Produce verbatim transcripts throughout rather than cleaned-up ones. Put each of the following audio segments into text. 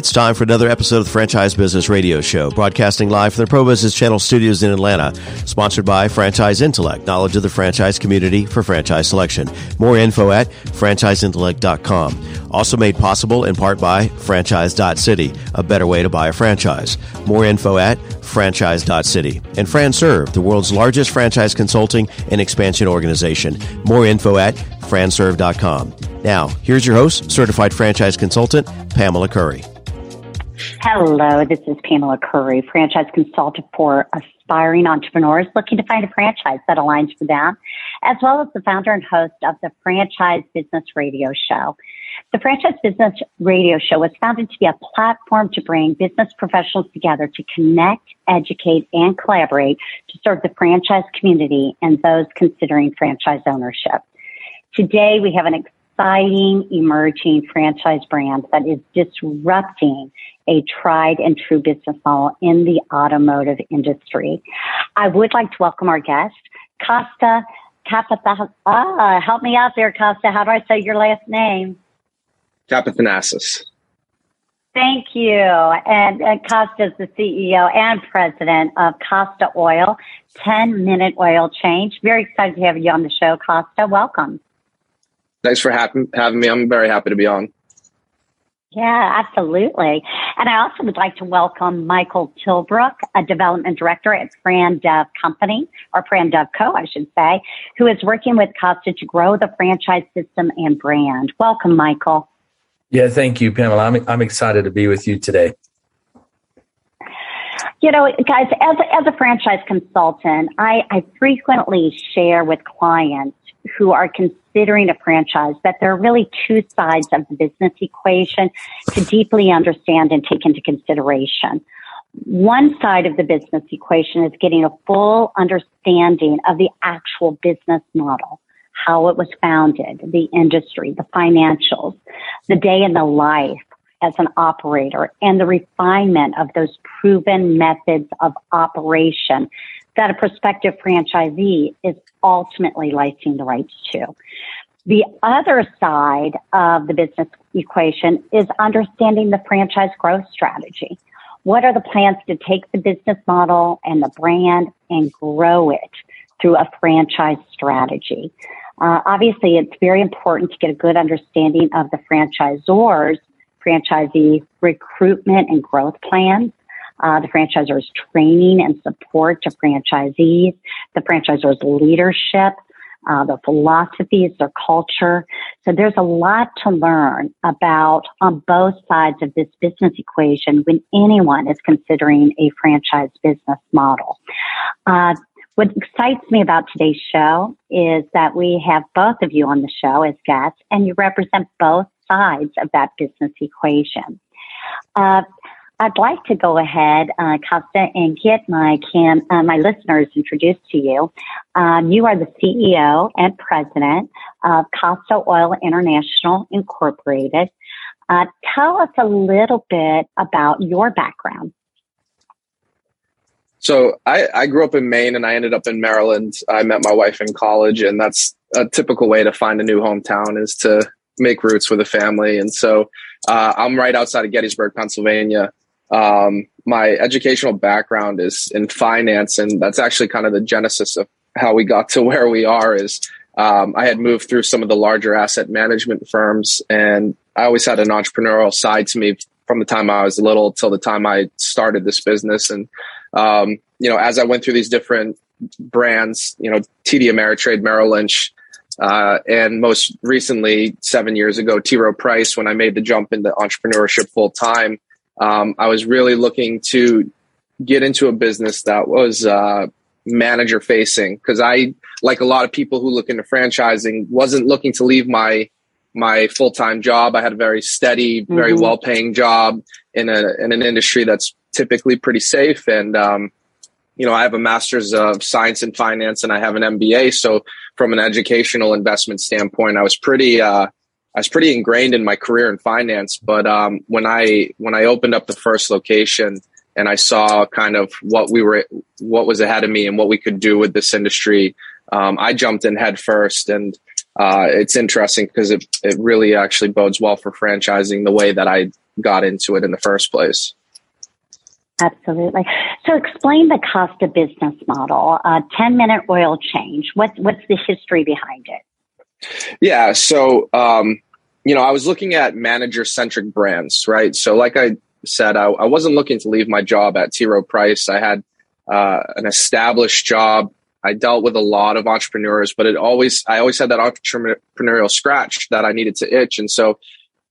It's time for another episode of the Franchise Business Radio Show, broadcasting live from the Pro Business Channel studios in Atlanta, sponsored by Franchise Intellect, knowledge of the franchise community for franchise selection. More info at franchise intellect dot com. Also made possible in part by Franchise dot City, a better way to buy a franchise. More info at franchise dot city. And Franserve, the world's largest franchise consulting and expansion organization. More info at franserve dot com. Now, here's your host, certified franchise consultant, Pamela Curry. Hello, this is Pamela Curry, franchise consultant for aspiring entrepreneurs looking to find a franchise that aligns for them, as well as the founder and host of the Franchise Business Radio Show. The Franchise Business Radio Show was founded to be a platform to bring business professionals together to connect, educate, and collaborate to serve the franchise community and those considering franchise ownership. Today, we have an exciting, emerging franchise brand that is disrupting a tried and true business model in the automotive industry. I would like to welcome our guest, Costa Kapathanasis. Ah, help me out there, Costa. How do I say your last name? Kapathanasis. Thank you. And, and Costa is the C E O and president of Costa Oil, ten-Minute Oil Change. Very excited to have you on the show, Costa. Welcome. Thanks for having having me. I'm very happy to be on. Yeah, absolutely. And I also would like to welcome Michael Tilbrook, a development director at Brand Dev Company, or Brand Dev Co., I should say, who is working with Costa to grow the franchise system and brand. Welcome, Michael. Yeah, thank you, Pamela. I'm I'm excited to be with you today. You know, guys, as a, as a franchise consultant, I, I frequently share with clients who are considering a franchise that there are really two sides of the business equation to deeply understand and take into consideration. One side of the business equation is getting a full understanding of the actual business model, how it was founded, the industry, the financials, the day in the life as an operator, and the refinement of those proven methods of operation that a prospective franchisee is ultimately licensing the rights to. The other side of the business equation is understanding the franchise growth strategy. What are the plans to take the business model and the brand and grow it through a franchise strategy? Uh, obviously, it's very important to get a good understanding of the franchisor's franchisee recruitment and growth plans, uh, the franchisor's training and support to franchisees, the franchisor's leadership, uh, their philosophies, their culture. So there's a lot to learn about on both sides of this business equation when anyone is considering a franchise business model. Uh, What excites me about today's show is that we have both of you on the show as guests, and you represent both sides of that business equation. Uh, I'd like to go ahead, uh, Costa, and get my can uh, my listeners introduced to you. Um, you are the C E O and president of Costa Oil International Incorporated. Uh, tell us a little bit about your background. So I, I grew up in Maine and I ended up in Maryland. I met my wife in college, and that's a typical way to find a new hometown, is to make roots with a family. And so uh, I'm right outside of Gettysburg, Pennsylvania. Um, my educational background is in finance, and that's actually kind of the genesis of how we got to where we are. Is um, I had moved through some of the larger asset management firms, and I always had an entrepreneurial side to me from the time I was little till the time I started this business. And Um, you know, as I went through these different brands, you know, T D Ameritrade, Merrill Lynch, uh, and most recently, seven years ago, T. Rowe Price, when I made the jump into entrepreneurship full time, um, I was really looking to get into a business that was uh, manager facing, because I, like a lot of people who look into franchising, wasn't looking to leave my my full time job. I had a very steady, very mm-hmm. well paying job in a in an industry that's typically pretty safe. And, um, you know, I have a master's of science in finance and I have an M B A. So from an educational investment standpoint, I was pretty, uh, I was pretty ingrained in my career in finance. But, um, when I, when I opened up the first location and I saw kind of what we were, what was ahead of me and what we could do with this industry, um, I jumped in head first. And, uh, it's interesting because it, it really actually bodes well for franchising the way that I got into it in the first place. Absolutely. So explain the Costa business model, uh, ten-minute oil change. What's, what's the history behind it? Yeah. So, um, you know, I was looking at manager-centric brands, right? So like I said, I, I wasn't looking to leave my job at T. Rowe Price. I had uh, an established job. I dealt with a lot of entrepreneurs, but it always I always had that entrepreneurial scratch that I needed to itch. And so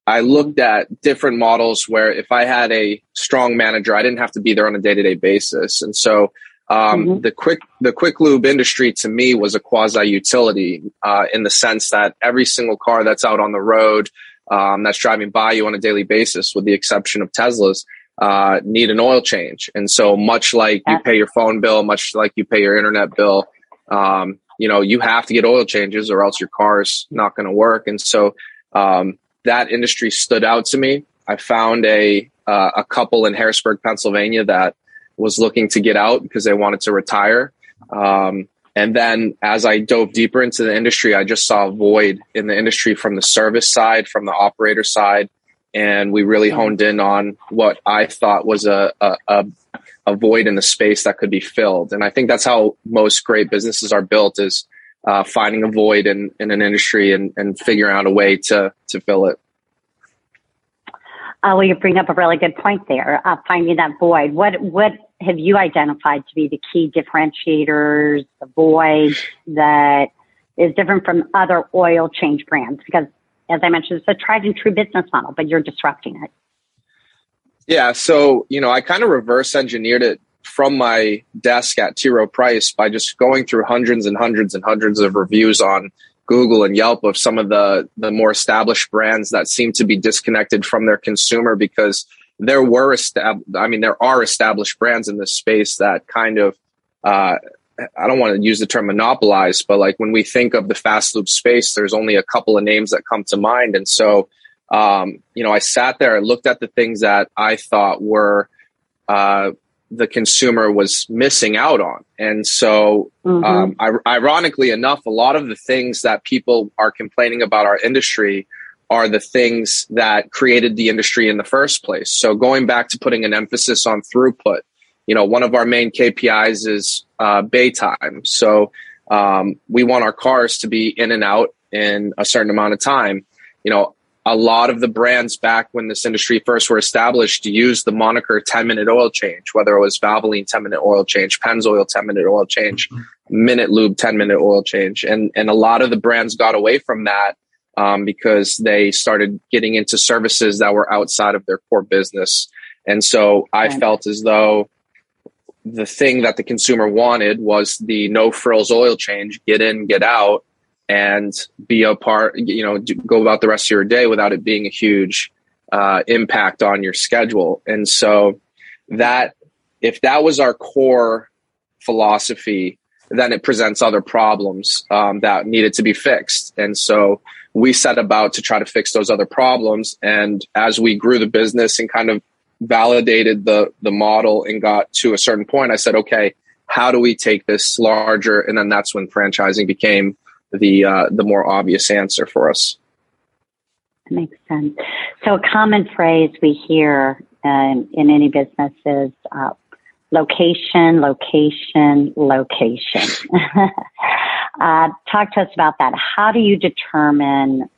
I looked at different models where if I had a strong manager, I didn't have to be there on a day-to-day basis. And so um, mm-hmm. the quick the quick lube industry to me was a quasi-utility uh, in the sense that every single car that's out on the road um, that's driving by you on a daily basis, with the exception of Teslas, uh, need an oil change. And so much like you pay your phone bill, much like you pay your internet bill, um, you know, you have to get oil changes or else your car is not going to work. And so um, that industry stood out to me. I found a, uh, a couple in Harrisburg, Pennsylvania that was looking to get out because they wanted to retire. Um, and then as I dove deeper into the industry, I just saw a void in the industry from the service side, from the operator side. And we really honed in on what I thought was a, a, a, a void in the space that could be filled. And I think that's how most great businesses are built, is uh, finding a void in, in an industry and, and figuring out a way to, to fill it. Uh, well, you bring up a really good point there, uh, finding that void. What what have you identified to be the key differentiators, the void that is different from other oil change brands? Because as I mentioned, it's a tried and true business model, but you're disrupting it. Yeah. So, you know, I kind of reverse engineered it from my desk at T. Rowe Price by just going through hundreds and hundreds and hundreds of reviews on Google and Yelp of some of the, the more established brands that seem to be disconnected from their consumer, because there were, estab- I mean, there are established brands in this space that kind of, uh, I don't want to use the term monopolized, but like when we think of the fast loop space, there's only a couple of names that come to mind. And so, um, you know, I sat there and looked at the things that I thought were uh, the consumer was missing out on. And so mm-hmm. um, I- ironically enough, a lot of the things that people are complaining about our industry are the things that created the industry in the first place. So going back to putting an emphasis on throughput, you know, one of our main K P Is is uh, bay time. So um, we want our cars to be in and out in a certain amount of time. You know, a lot of the brands back when this industry first were established used the moniker ten-minute oil change, whether it was Valvoline ten-minute oil change, Pennzoil ten-minute oil change, Minute Lube ten-minute oil change. And, and a lot of the brands got away from that um, because they started getting into services that were outside of their core business. And so I felt as though the thing that the consumer wanted was the no frills oil change, get in, get out, and be a part, you know, do, go about the rest of your day without it being a huge uh, impact on your schedule. And so that, if that was our core philosophy, then it presents other problems um, that needed to be fixed. And so we set about to try to fix those other problems. And as we grew the business and kind of validated the the model and got to a certain point, I said, okay, how do we take this larger? And then that's when franchising became the uh, the more obvious answer for us. That makes sense. So a common phrase we hear um, in any business is uh, location, location, location. uh, talk to us about that. How do you determine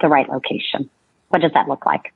the right location? What does that look like?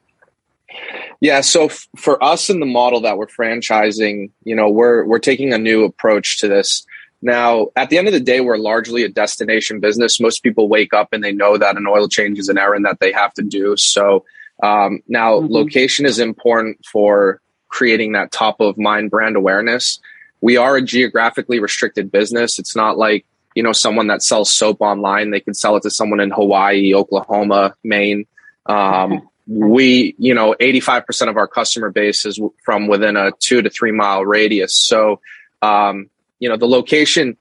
Yeah. So f- for us in the model that we're franchising, you know, we're, we're taking a new approach to this. Now, at the end of the day, we're largely a destination business. Most people wake up and they know that an oil change is an errand that they have to do. So um, now mm-hmm. location is important for creating that top of mind brand awareness. We are a geographically restricted business. It's not like, you know, someone that sells soap online, they can sell it to someone in Hawaii, Oklahoma, Maine. Um, okay. We, you know, eighty-five percent of our customer base is w- from within a two to three mile radius. So, um, you know, the location,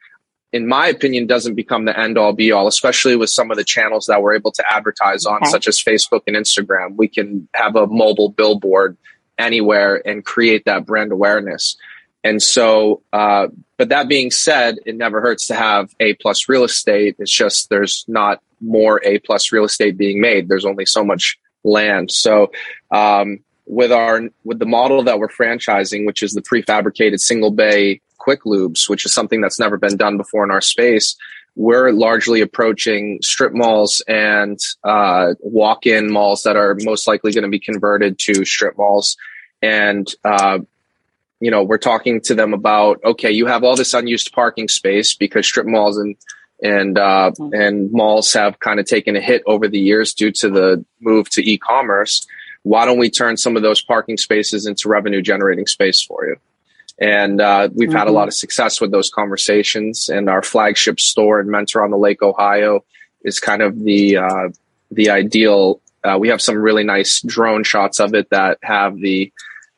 in my opinion, doesn't become the end all be all, especially with some of the channels that we're able to advertise on, okay. such as Facebook and Instagram. We can have a mobile billboard anywhere and create that brand awareness. And so, uh, but that being said, it never hurts to have A plus real estate. It's just there's not more A plus real estate being made. There's only so much land. So um, with our with the model that we're franchising, which is the prefabricated single bay quick lubes, which is something that's never been done before in our space, we're largely approaching strip malls and uh, walk-in malls that are most likely going to be converted to strip malls. And, uh, you know, we're talking to them about, okay, you have all this unused parking space because strip malls and and uh, and malls have kind of taken a hit over the years due to the move to e-commerce. Why don't we turn some of those parking spaces into revenue-generating space for you? And uh, we've mm-hmm. had a lot of success with those conversations. And our flagship store in Mentor on the Lake, Ohio, is kind of the uh, the ideal. Uh, we have some really nice drone shots of it that have the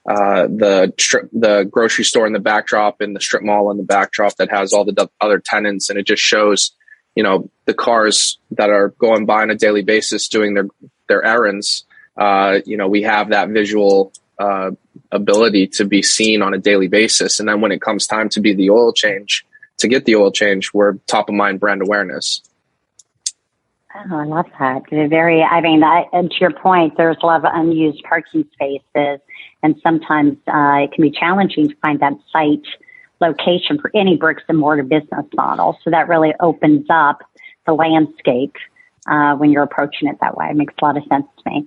uh, the strip, the grocery store in the backdrop and the strip mall in the backdrop that has all the d- other tenants, and it just shows, you know, the cars that are going by on a daily basis doing their their errands. Uh, you know, we have that visual Uh, ability to be seen on a daily basis. And then when it comes time to be the oil change, to get the oil change, we're top of mind brand awareness. Oh, I love that. Very, I mean, I, and to your point, there's a lot of unused parking spaces. And sometimes uh, it can be challenging to find that site location for any bricks and mortar business model. So that really opens up the landscape Uh, when you're approaching it that way. It makes a lot of sense to me.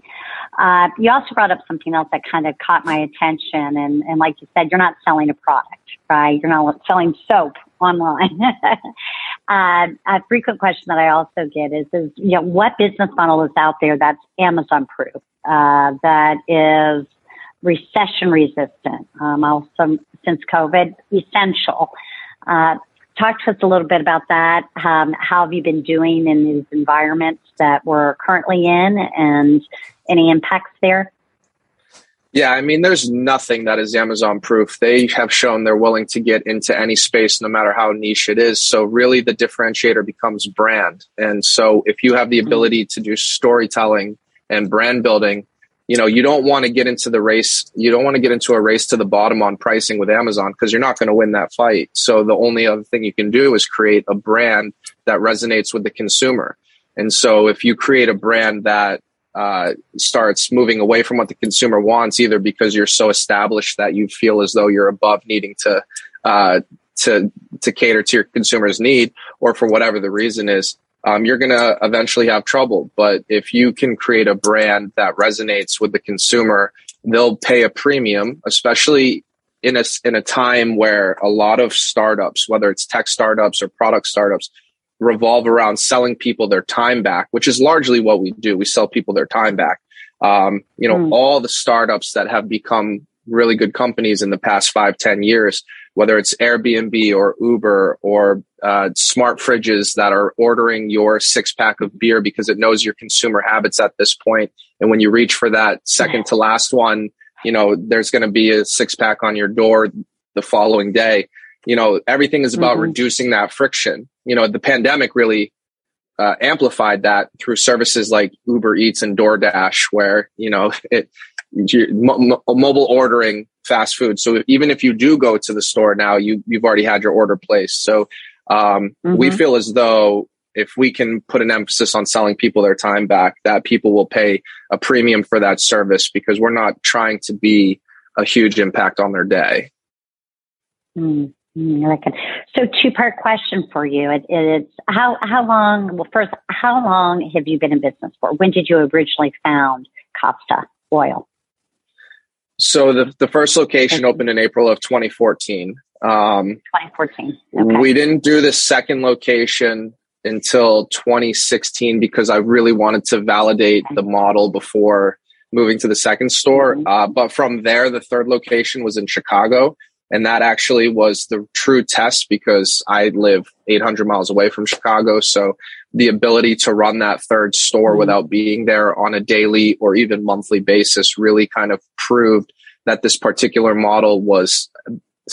Uh, you also brought up something else that kind of caught my attention. And, and like you said, you're not selling a product, right? You're not selling soap online. uh, a frequent question that I also get is, is, you know, what business model is out there that's Amazon proof, uh, that is recession resistant, um, also since COVID, essential, uh, talk to us a little bit about that. Um, how have you been doing in these environments that we're currently in, and any impacts there? Yeah, I mean, there's nothing that is Amazon proof. They have shown they're willing to get into any space, no matter how niche it is. So really the differentiator becomes brand. And so if you have the ability to do storytelling and brand building, you know, you don't want to get into the race. You don't want to get into a race to the bottom on pricing with Amazon, because you're not going to win that fight. So the only other thing you can do is create a brand that resonates with the consumer. And so if you create a brand that uh, starts moving away from what the consumer wants, either because you're so established that you feel as though you're above needing to uh, to to cater to your consumer's need, or for whatever the reason is, Um, you're going to eventually have trouble. But if you can create a brand that resonates with the consumer, they'll pay a premium, especially in a, in a time where a lot of startups, whether it's tech startups or product startups, revolve around selling people their time back, which is largely what we do. We sell people their time back. Um, you know, mm. all the startups that have become really good companies in the past five, ten years, whether it's Airbnb or Uber or uh, smart fridges that are ordering your six pack of beer because it knows your consumer habits at this point. And when you reach for that second to last one, you know, there's going to be a six pack on your door the following day. You know, everything is about mm-hmm. reducing that friction. You know, the pandemic really uh, amplified that through services like Uber Eats and DoorDash, where, you know, it, mo- mobile ordering fast food. So even if you do go to the store now, you, you've already had your order placed. So um, mm-hmm. we feel as though if we can put an emphasis on selling people their time back, that people will pay a premium for that service, because we're not trying to be a huge impact on their day. Mm-hmm. I like it. So two-part question for you. It, it's how, how long, well, first, how long have you been in business for? When did you originally found Costa Oil? So the, the first location opened in April of twenty fourteen. Um, twenty fourteen. Okay. We didn't do the second location until twenty sixteen because I really wanted to validate okay. the model before moving to the second store. Mm-hmm. Uh, but from there, the third location was in Chicago. And that actually was the true test, because I live eight hundred miles away from Chicago. So the ability to run that third store mm-hmm. without being there on a daily or even monthly basis really kind of proved that this particular model was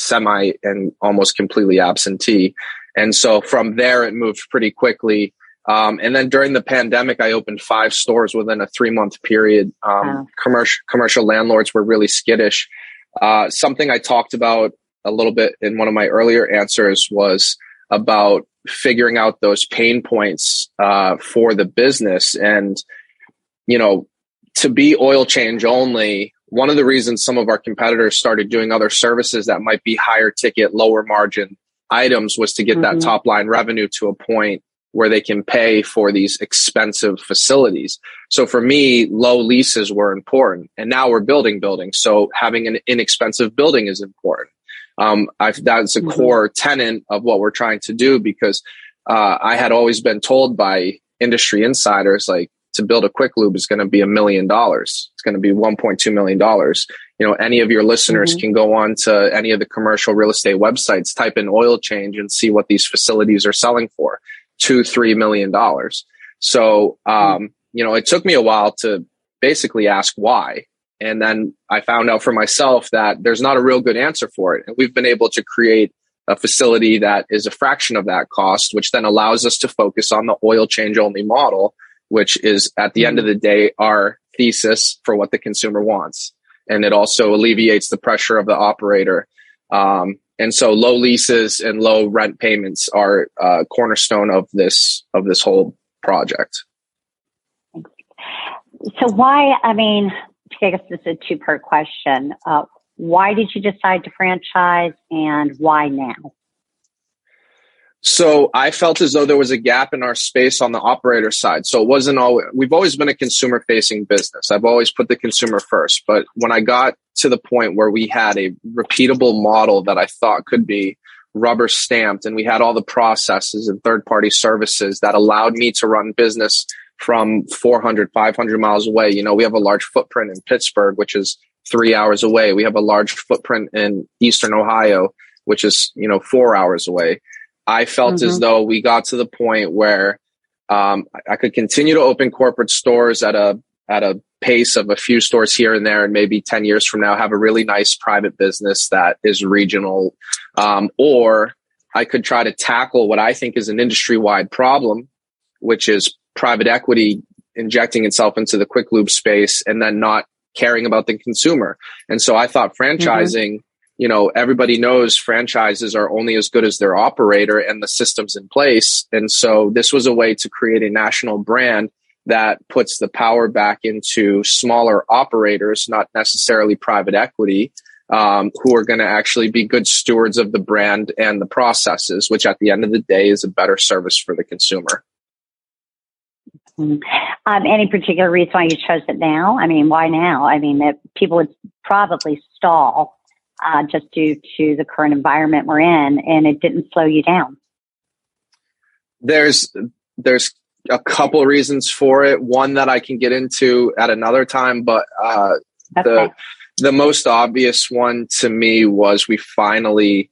semi and almost completely absentee. And so from there, it moved pretty quickly. Um, and then during the pandemic, I opened five stores within a three month period. Um, wow. commercial, commercial landlords were really skittish. Uh, something I talked about a little bit in one of my earlier answers was about figuring out those pain points uh, for the business. And, you know, to be oil change only, one of the reasons some of our competitors started doing other services that might be higher ticket, lower margin items was to get mm-hmm. that top line revenue to a point where they can pay for these expensive facilities. So for me, low leases were important. And now we're building buildings. So having an inexpensive building is important. Um, I've, that's a mm-hmm. core tenet of what we're trying to do, because uh, I had always been told by industry insiders, like, to build a quick lube is going to be a million dollars. It's going to be one point two million dollars. You know, any of your listeners mm-hmm. can go on to any of the commercial real estate websites, type in oil change and see what these facilities are selling for, two, three million dollars. So, um, mm-hmm. you know, it took me a while to basically ask why. And then I found out for myself that there's not a real good answer for it. And we've been able to create a facility that is a fraction of that cost, which then allows us to focus on the oil change only model, which is at the end of the day, our thesis for what the consumer wants. And it also alleviates the pressure of the operator. Um, and so low leases and low rent payments are a uh, cornerstone of this, of this whole project. So why, I mean, I guess this is a two-part question. Uh, why did you decide to franchise, and why now? So I felt as though there was a gap in our space on the operator side. So it wasn't always, we've always been a consumer facing business. I've always put the consumer first. But when I got to the point where we had a repeatable model that I thought could be rubber stamped, and we had all the processes and third party services that allowed me to run business from four hundred, five hundred miles away. You know, we have a large footprint in Pittsburgh, which is three hours away. We have a large footprint in Eastern Ohio, which is, you know, four hours away. I felt mm-hmm. as though we got to the point where um, I could continue to open corporate stores at a at a pace of a few stores here and there, and maybe ten years from now have a really nice private business that is regional. Um, or I could try to tackle what I think is an industry-wide problem, which is private equity injecting itself into the quick lube space and then not caring about the consumer. And so I thought franchising... Mm-hmm. You know, everybody knows franchises are only as good as their operator and the systems in place. And so this was a way to create a national brand that puts the power back into smaller operators, not necessarily private equity, um, who are going to actually be good stewards of the brand and the processes, which at the end of the day is a better service for the consumer. Um, any particular reason why you chose it now? I mean, why now? I mean, that people would probably stall. Uh, just due to the current environment we're in, and it didn't slow you down. There's there's a couple of reasons for it. One that I can get into at another time, but uh, okay. the the most obvious one to me was we finally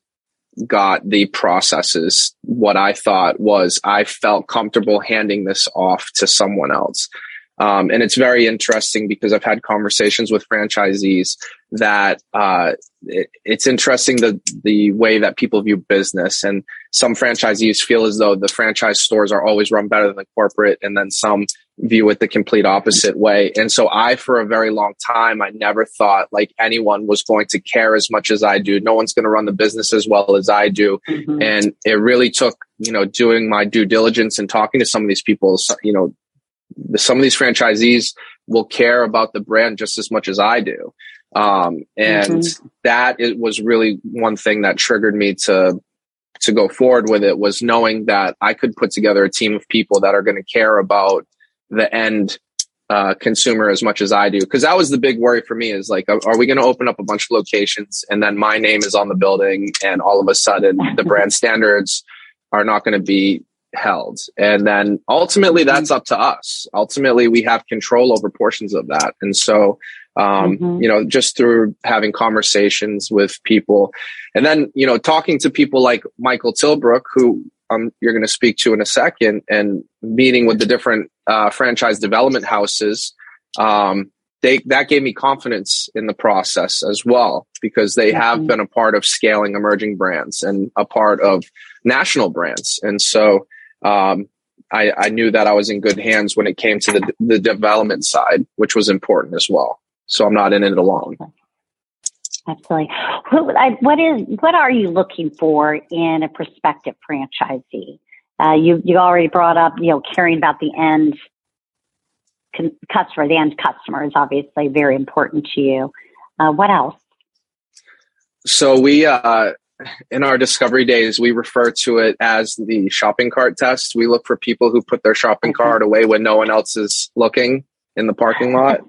got the processes. What I thought was I felt comfortable handing this off to someone else. Um, and it's very interesting because I've had conversations with franchisees that uh, it, it's interesting the the way that people view business. And some franchisees feel as though the franchise stores are always run better than corporate, and then some view it the complete opposite way. And so I, for a very long time, I never thought like anyone was going to care as much as I do. No one's going to run the business as well as I do. Mm-hmm. And it really took, you know, doing my due diligence and talking to some of these people, you know, some of these franchisees will care about the brand just as much as I do. Um, and mm-hmm. that it was really one thing that triggered me to, to go forward with it, was knowing that I could put together a team of people that are going to care about the end uh, consumer as much as I do. Cause that was the big worry for me, is like, are we going to open up a bunch of locations and then my name is on the building, and all of a sudden the brand standards are not going to be held? And then ultimately that's up to us. Ultimately we have control over portions of that. And so, um, mm-hmm. you know, just through having conversations with people, and then, you know, talking to people like Michael Tilbrook, who um, you're going to speak to in a second, and meeting with the different uh, franchise development houses, um, they, that gave me confidence in the process as well, because they mm-hmm. have been a part of scaling emerging brands and a part of national brands. And so, Um, I, I knew that I was in good hands when it came to the, the development side, which was important as well. So I'm not in it alone. Absolutely. What, I, what is what are you looking for in a prospective franchisee? Uh, you you already brought up, you know, caring about the end con- customer. The end customer is obviously very important to you. Uh, what else? So we, uh, in our discovery days, we refer to it as the shopping cart test. We look for people who put their shopping cart away when no one else is looking in the parking lot.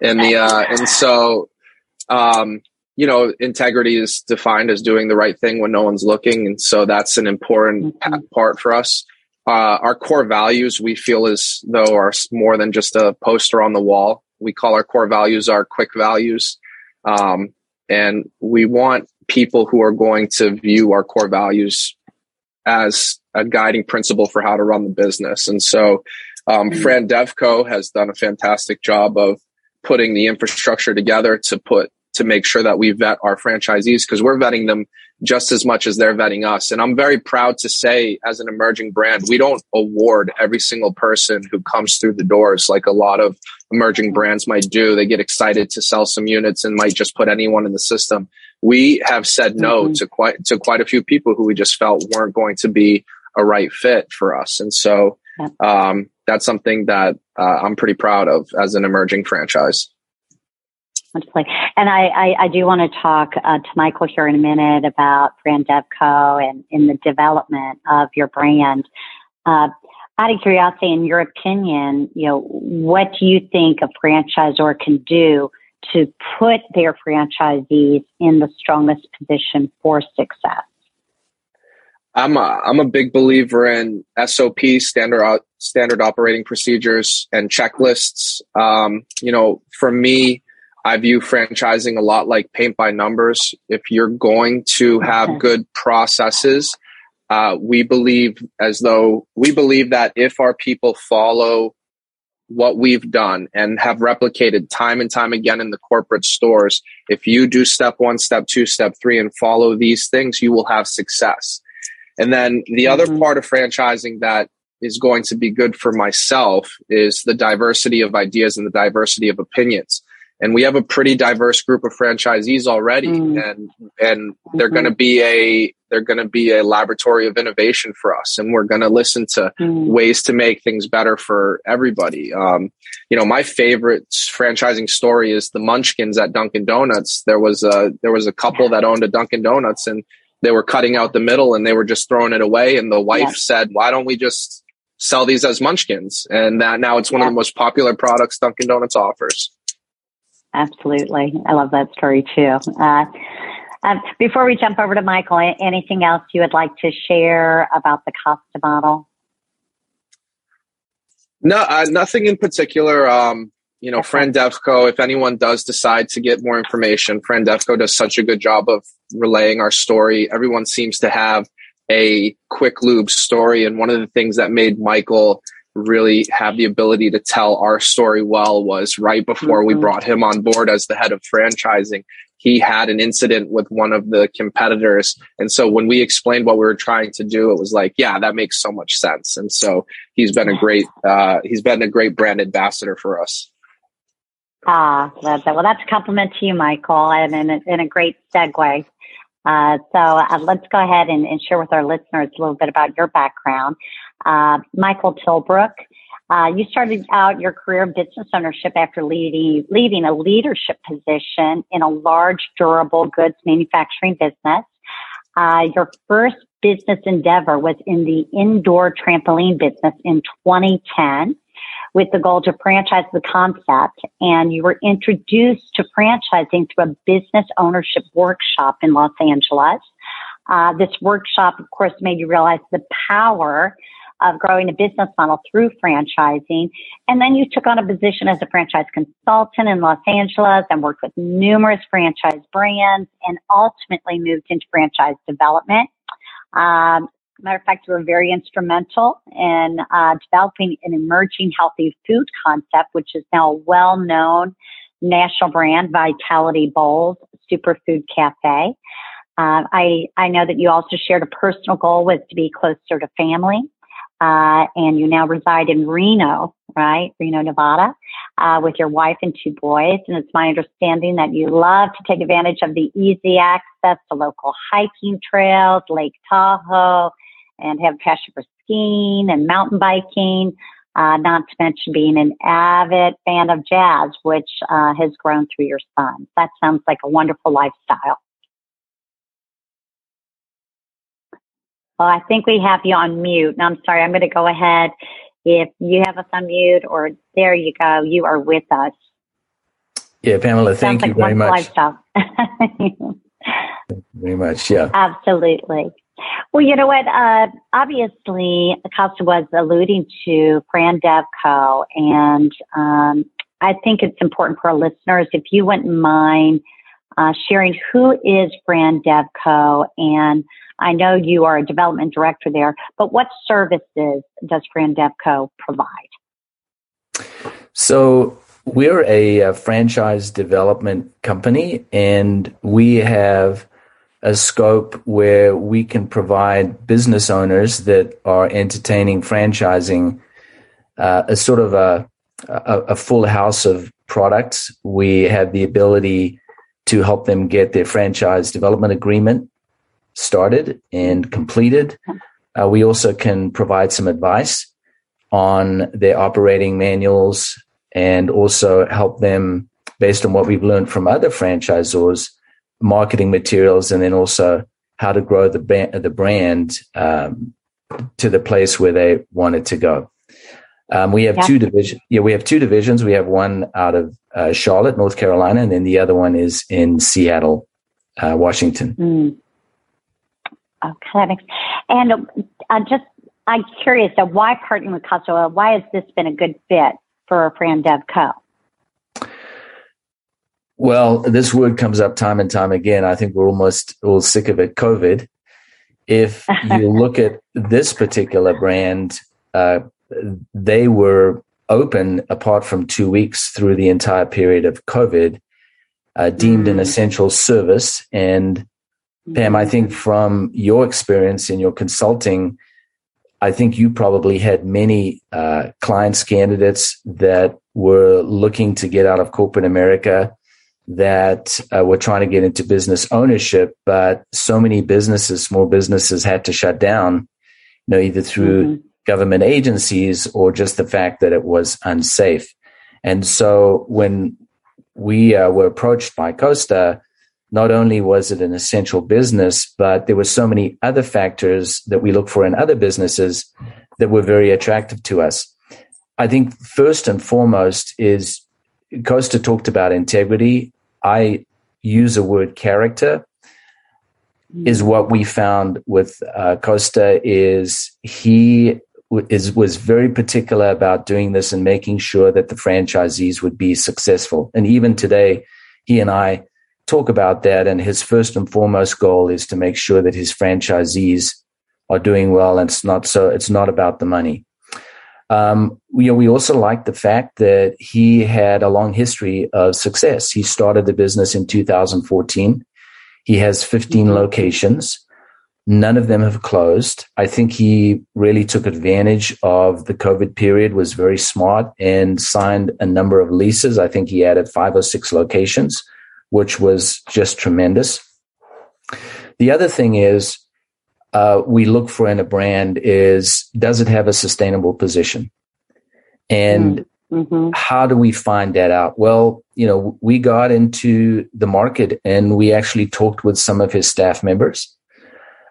And the uh, and so, um, you know, integrity is defined as doing the right thing when no one's looking. And so that's an important mm-hmm. part for us. Uh, our core values, we feel as though are more than just a poster on the wall. We call our core values our quick values. Um, and we want people who are going to view our core values as a guiding principle for how to run the business. And so um, mm-hmm. Brand Dev Co. has done a fantastic job of putting the infrastructure together to put to make sure that we vet our franchisees, because we're vetting them just as much as they're vetting us. And I'm very proud to say, as an emerging brand, we don't award every single person who comes through the doors like a lot of emerging brands might do. They get excited to sell some units and might just put anyone in the system. We have said no mm-hmm. to quite to quite a few people who we just felt weren't going to be a right fit for us. And so um, that's something that uh, I'm pretty proud of as an emerging franchise. And I, I, I do want to talk uh, to Michael here in a minute about Brand Dev Co. and in the development of your brand. Uh, out of curiosity, in your opinion, you know, what do you think a franchisor can do to put their franchisees in the strongest position for success? I'm a, I'm a big believer in S O P, standard standard operating procedures, and checklists. Um, you know, for me, I view franchising a lot like paint by numbers. If you're going to have okay. good processes, uh, we believe as though we believe that if our people follow what we've done and have replicated time and time again in the corporate stores, if you do step one, step two, step three, and follow these things, you will have success. And then the mm-hmm. other part of franchising that is going to be good for myself is the diversity of ideas and the diversity of opinions. And we have a pretty diverse group of franchisees already, mm. and and they're mm-hmm. going to be a they're going to be a laboratory of innovation for us. And we're going to listen to mm. ways to make things better for everybody. Um, you know, my favorite franchising story is the Munchkins at Dunkin' Donuts. There was a there was a couple that owned a Dunkin' Donuts, and they were cutting out the middle, and they were just throwing it away. And the wife yeah. said, "Why don't we just sell these as Munchkins?" And that now it's one yeah. of the most popular products Dunkin' Donuts offers. Absolutely. I love that story too. Uh, uh, before we jump over to Michael, anything else you would like to share about the Costa model? No, uh, nothing in particular. Um, you know, okay. Brand Dev Co., if anyone does decide to get more information, Brand Dev Co. does such a good job of relaying our story. Everyone seems to have a quick lube story. And one of the things that made Michael really have the ability to tell our story well was right before mm-hmm. we brought him on board as the head of franchising, he had an incident with one of the competitors. And so when we explained what we were trying to do, it was like, yeah, that makes so much sense. And so he's been a great, uh, he's been a great brand ambassador for us. Ah, love that. Well, that's a compliment to you, Michael, and, and, and a great segue. Uh, so uh, let's go ahead and, and share with our listeners a little bit about your background. Uh, Michael Tilbrook, uh, you started out your career in business ownership after leading, leaving a leadership position in a large, durable goods manufacturing business. Uh, your first business endeavor was in the indoor trampoline business in twenty ten with the goal to franchise the concept, and you were introduced to franchising through a business ownership workshop in Los Angeles. Uh, this workshop, of course, made you realize the power of growing a business model through franchising. And then you took on a position as a franchise consultant in Los Angeles and worked with numerous franchise brands and ultimately moved into franchise development. Um, matter of fact, you were very instrumental in uh, developing an emerging healthy food concept, which is now a well-known national brand, Vitality Bowls Superfood Cafe. Uh, I, I know that you also shared a personal goal was to be closer to family. Uh, and you now reside in Reno, right? Reno, Nevada, uh, with your wife and two boys. And it's my understanding that you love to take advantage of the easy access to local hiking trails, Lake Tahoe, and have passion for skiing and mountain biking, uh, not to mention being an avid fan of jazz, which uh, has grown through your son. That sounds like a wonderful lifestyle. Well, I think we have you on mute. No, I'm sorry. I'm going to go ahead. If you have us on mute, or there you go, you are with us. Yeah, Pamela, thank you very much. Thank you very much. Yeah, absolutely. Well, you know what? Uh, obviously, Costa was alluding to Brand Dev Co. And um, I think it's important for our listeners, if you wouldn't mind uh, sharing who is Brand Dev Co. And I know you are a development director there, but what services does Brand Dev Co. provide? So we're a, a franchise development company, and we have a scope where we can provide business owners that are entertaining franchising uh, a sort of a, a, a full house of products. We have the ability to help them get their franchise development agreement started and completed. Uh, we also can provide some advice on their operating manuals and also help them, based on what we've learned from other franchisors, marketing materials, and then also how to grow the brand, the brand um, to the place where they want it to go. Um, we have yeah. two division. Yeah, we have two divisions. We have one out of uh, Charlotte, North Carolina, and then the other one is in Seattle, uh, Washington. Mm. Okay, that makes. And uh, just, I'm curious, uh, why partnering with Costa Oil? Why has this been a good fit for Brand Dev Co.? Well, this word comes up time and time again. I think we're almost all sick of it, COVID. If you look at this particular brand, uh, they were open, apart from two weeks, through the entire period of COVID, uh, deemed mm. an essential service. And Pam, I think from your experience in your consulting, I think you probably had many uh, clients, candidates that were looking to get out of corporate America, that uh, were trying to get into business ownership, but so many businesses, small businesses, had to shut down, you know, either through mm-hmm. government agencies or just the fact that it was unsafe. And so when we uh, were approached by Costa, not only was it an essential business, but there were so many other factors that we look for in other businesses that were very attractive to us. I think first and foremost is, Costa talked about integrity. I use the word character is what we found with uh, Costa is he w- is was very particular about doing this and making sure that the franchisees would be successful. And even today, he and I talk about that. And his first and foremost goal is to make sure that his franchisees are doing well. And it's not so it's not about the money. Um, we, you know, we also like the fact that he had a long history of success. He started the business in two thousand fourteen. He has fifteen mm-hmm. locations. None of them have closed. I think he really took advantage of the COVID period, was very smart, and signed a number of leases. I think he added five or six locations, which was just tremendous. The other thing is, Uh, we look for in a brand is, does it have a sustainable position? And mm-hmm. how do we find that out? Well, you know, we got into the market and we actually talked with some of his staff members.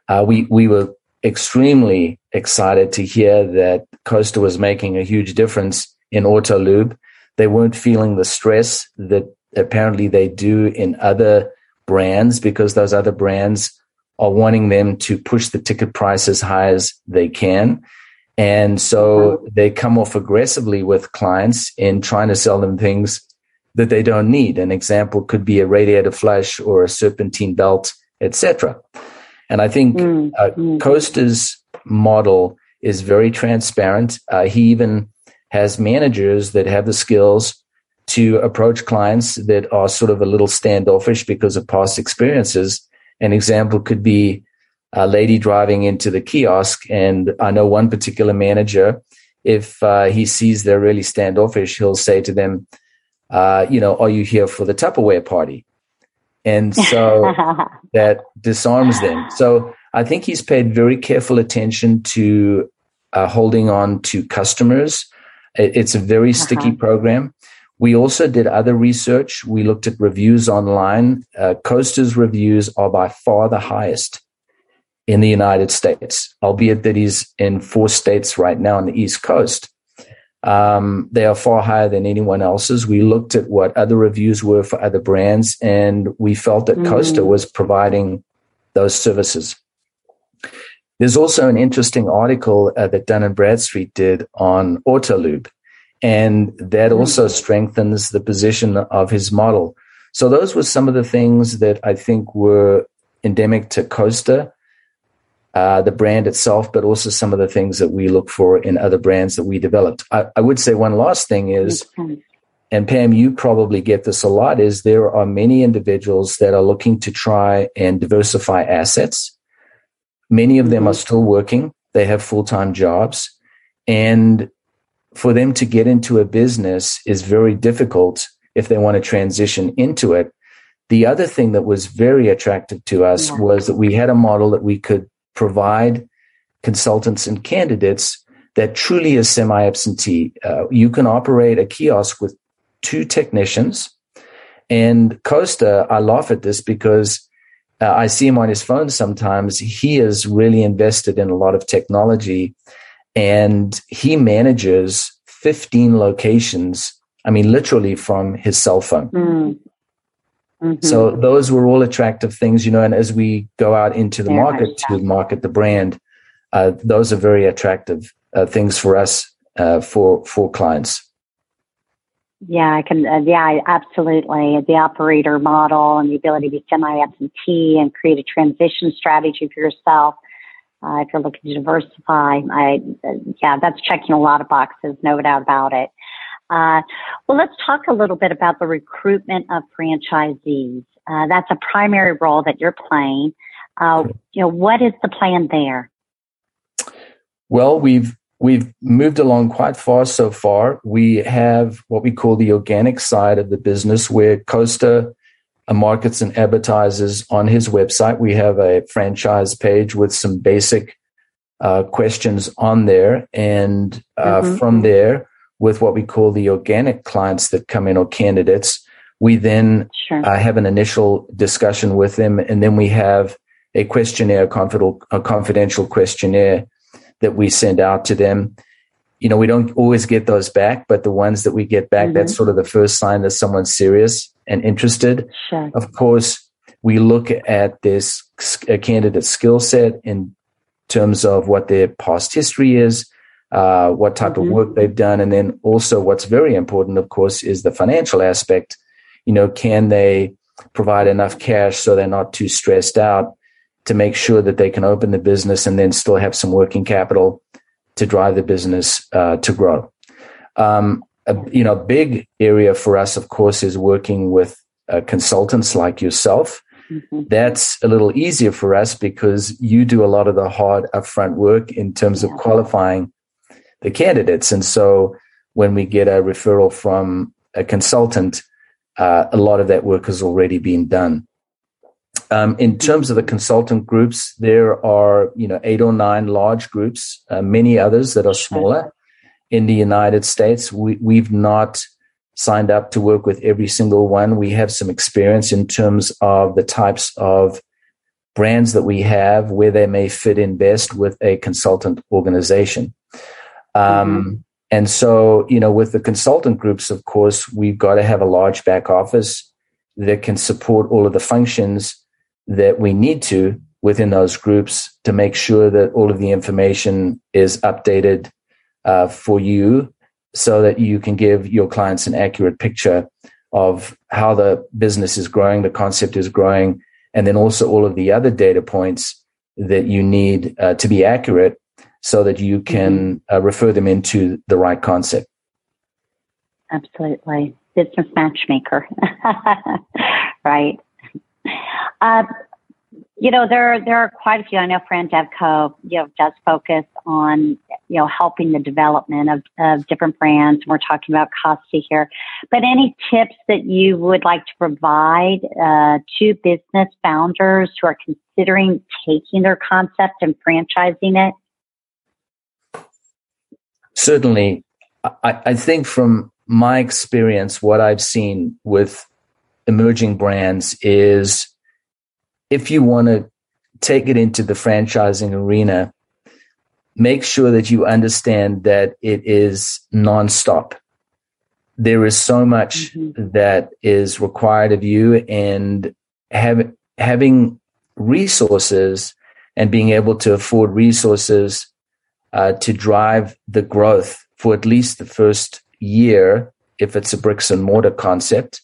Uh, we, we were extremely excited to hear that Costa was making a huge difference in Autolube. They weren't feeling the stress that apparently they do in other brands, because those other brands are wanting them to push the ticket price as high as they can. And so wow. they come off aggressively with clients in trying to sell them things that they don't need. An example could be a radiator flush or a serpentine belt, et cetera. And I think mm. uh, mm. Costa's model is very transparent. Uh, he even has managers that have the skills to approach clients that are sort of a little standoffish because of past experiences. An example could be a lady driving into the kiosk. And I know one particular manager, if uh, he sees they're really standoffish, he'll say to them, uh, you know, are you here for the Tupperware party? And so that disarms them. So I think he's paid very careful attention to uh, holding on to customers. It's a very uh-huh. sticky program. We also did other research. We looked at reviews online. Uh, Costa's reviews are by far the highest in the United States, albeit that he's in four states right now on the East Coast. Um, they are far higher than anyone else's. We looked at what other reviews were for other brands, and we felt that mm. Costa was providing those services. There's also an interesting article uh, that Dun and Bradstreet did on Autolube, and that mm. also strengthens the position of his model. So those were some of the things that I think were endemic to Costa, Uh, the brand itself, but also some of the things that we look for in other brands that we developed. I, I would say one last thing is, and Pam, you probably get this a lot, is there are many individuals that are looking to try and diversify assets. Many of them are still working. They have full-time jobs. And for them to get into a business is very difficult if they want to transition into it. The other thing that was very attractive to us yeah. was that we had a model that we could provide consultants and candidates that truly is semi-absentee. Uh, you can operate a kiosk with two technicians. And Costa, I laugh at this because uh, I see him on his phone sometimes. He is really invested in a lot of technology, and he manages fifteen locations, I mean, literally from his cell phone. Mm. Mm-hmm. So those were all attractive things, you know, and as we go out into the yeah, market yeah. to market the brand, uh, those are very attractive uh, things for us, uh, for for clients. Yeah, I can. Uh, yeah, absolutely. The operator model and the ability to be semi-absentee and create a transition strategy for yourself uh, if you're looking to diversify. I, uh, yeah, that's checking a lot of boxes, no doubt about it. Uh, well, let's talk a little bit about the recruitment of franchisees. Uh, that's a primary role that you're playing. Uh, you know, what is the plan there? Well, we've we've moved along quite far so far. We have what we call the organic side of the business, where Costa markets and advertises on his website. We have a franchise page with some basic uh, questions on there, and uh, mm-hmm. from there, with what we call the organic clients that come in or candidates, we then sure. uh, have an initial discussion with them. And then we have a questionnaire, a confidential questionnaire that we send out to them. You know, we don't always get those back, but the ones that we get back, mm-hmm. that's sort of the first sign that someone's serious and interested. Sure. Of course, we look at this candidate skill set in terms of what their past history is, Uh, what type mm-hmm. of work they've done. And then also what's very important, of course, is the financial aspect. You know, can they provide enough cash so they're not too stressed out, to make sure that they can open the business and then still have some working capital to drive the business uh, to grow. Um, a, you know, a big area for us, of course, is working with uh, consultants like yourself. Mm-hmm. That's a little easier for us because you do a lot of the hard upfront work in terms yeah. of qualifying the candidates. And so when we get a referral from a consultant, uh, a lot of that work has already been done. Um, in terms of the consultant groups, there are, you know, eight or nine large groups, uh, many others that are smaller in the United States. We, we've not signed up to work with every single one. We have some experience in terms of the types of brands that we have, where they may fit in best with a consultant organization. Um, mm-hmm. And so, you know, with the consultant groups, of course, we've got to have a large back office that can support all of the functions that we need to within those groups to make sure that all of the information is updated uh, for you so that you can give your clients an accurate picture of how the business is growing, the concept is growing, and then also all of the other data points that you need uh, to be accurate, so that you can uh, refer them into the right concept. Absolutely. Business matchmaker. Right. Uh, You know, there there are quite a few. I know Brand Dev Co, you know, does focus on, you know, helping the development of, of different brands. We're talking about Costa here. But any tips that you would like to provide uh, to business founders who are considering taking their concept and franchising it? Certainly. I, I think from my experience, what I've seen with emerging brands is, if you want to take it into the franchising arena, make sure that you understand that it is nonstop. There is so much mm-hmm. that is required of you, and have, having resources and being able to afford resources uh, to drive the growth for at least the first year, if it's a bricks and mortar concept.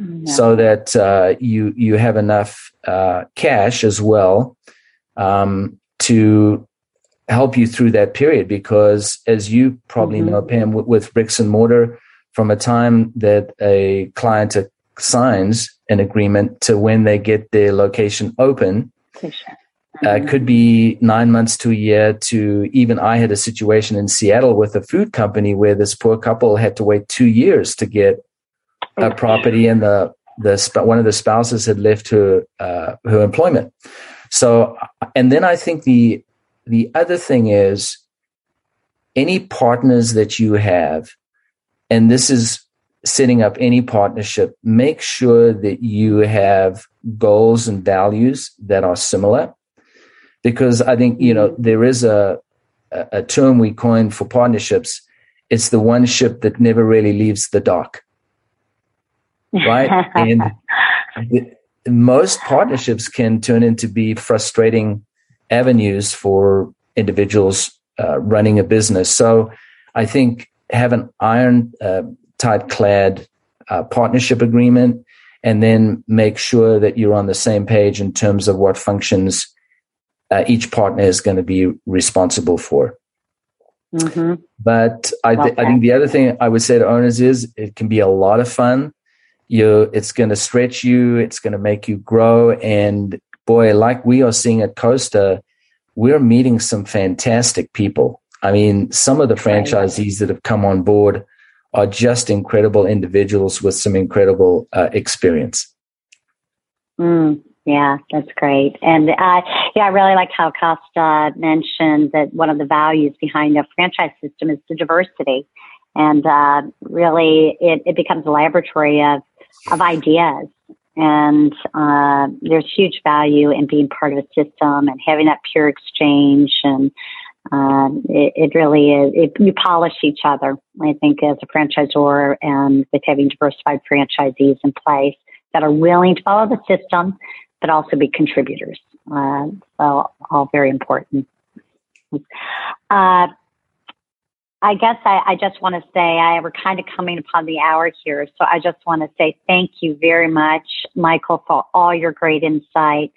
Yeah. So that uh, you you have enough uh, cash as well um, to help you through that period, because as you probably mm-hmm. know, Pam, with, with bricks and mortar, from a time that a client signs an agreement to when they get their location open, sure. uh, mm-hmm. could be nine months to a year. To even I had a situation in Seattle with a food company where this poor couple had to wait two years to get a property, and the the one of the spouses had left her uh, her employment. So, and then I think the the other thing is, any partners that you have, and this is setting up any partnership, make sure that you have goals and values that are similar, because I think, you know, there is a a term we coined for partnerships. It's the one ship that never really leaves the dock. Right. And it, most partnerships can turn into be frustrating avenues for individuals uh, running a business. So I think have an iron uh, tight clad uh, partnership agreement, and then make sure that you're on the same page in terms of what functions uh, each partner is going to be responsible for. Mm-hmm. But I, th- I think the other thing I would say to owners is, it can be a lot of fun. You, it's going to stretch you. It's going to make you grow. And boy, like we are seeing at Costa, we're meeting some fantastic people. I mean, some of the franchisees that have come on board are just incredible individuals with some incredible uh, experience. Mm, yeah, that's great. And uh, yeah, I really like how Costa mentioned that one of the values behind the franchise system is the diversity. And uh, really, it, it becomes a laboratory of of ideas, and uh, there's huge value in being part of a system and having that peer exchange, and uh, it, it really is, it, you polish each other, I think, as a franchisor, and with having diversified franchisees in place that are willing to follow the system, but also be contributors. Uh, so all very important. Uh, I guess I, I just want to say I, we're kind of coming upon the hour here. So I just want to say thank you very much, Michael, for all your great insight.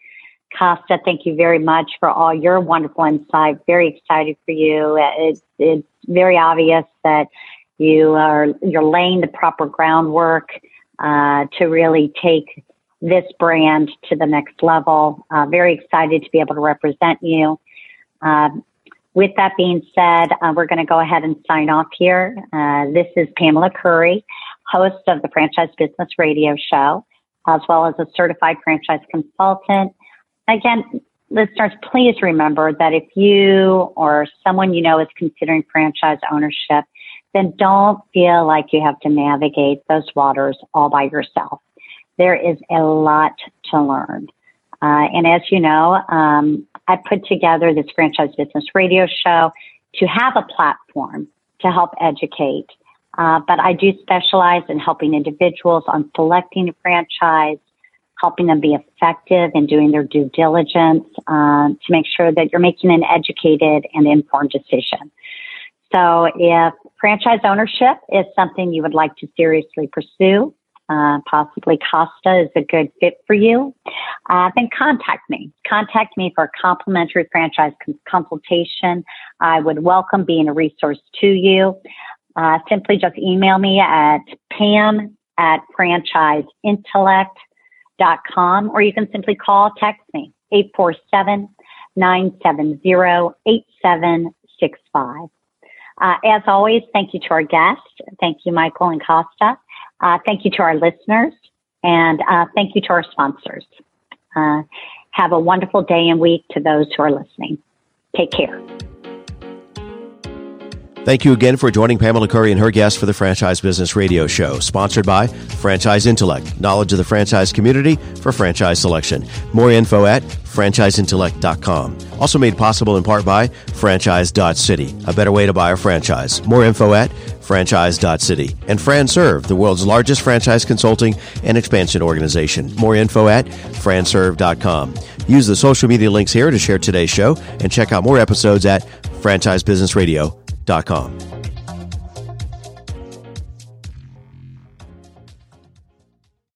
Costa, thank you very much for all your wonderful insight. Very excited for you. It's, it's very obvious that you are, you're laying the proper groundwork uh, to really take this brand to the next level. Uh, very excited to be able to represent you. Uh, With that being said, uh, we're going to go ahead and sign off here. Uh, this is Pamela Curry, host of the Franchise Business Radio Show, as well as a certified franchise consultant. Again, listeners, please remember that if you or someone you know is considering franchise ownership, then don't feel like you have to navigate those waters all by yourself. There is a lot to learn. Uh, and as you know, um, I put together this Franchise Business Radio Show to have a platform to help educate. Uh, but I do specialize in helping individuals on selecting a franchise, helping them be effective in doing their due diligence, uh, to make sure that you're making an educated and informed decision. So if franchise ownership is something you would like to seriously pursue, Uh, possibly Costa is a good fit for you, uh, then contact me. Contact me for a complimentary franchise con- consultation. I would welcome being a resource to you. Uh, simply just email me at pam at franchise intellect dot com, or you can simply call, text me eight four seven, nine seven zero, eight seven six five. Uh, as always, thank you to our guests. Thank you, Michael and Costa. Uh, thank you to our listeners, and uh, thank you to our sponsors. Uh, have a wonderful day and week to those who are listening. Take care. Thank you again for joining Pamela Curry and her guests for the Franchise Business Radio Show, sponsored by Franchise Intellect, knowledge of the franchise community for franchise selection. More info at franchise intellect dot com. Also made possible in part by franchise dot city, a better way to buy a franchise. More info at franchise dot city. And Franserve, the world's largest franchise consulting and expansion organization. More info at franserve dot com. Use the social media links here to share today's show and check out more episodes at franchise business radio dot com.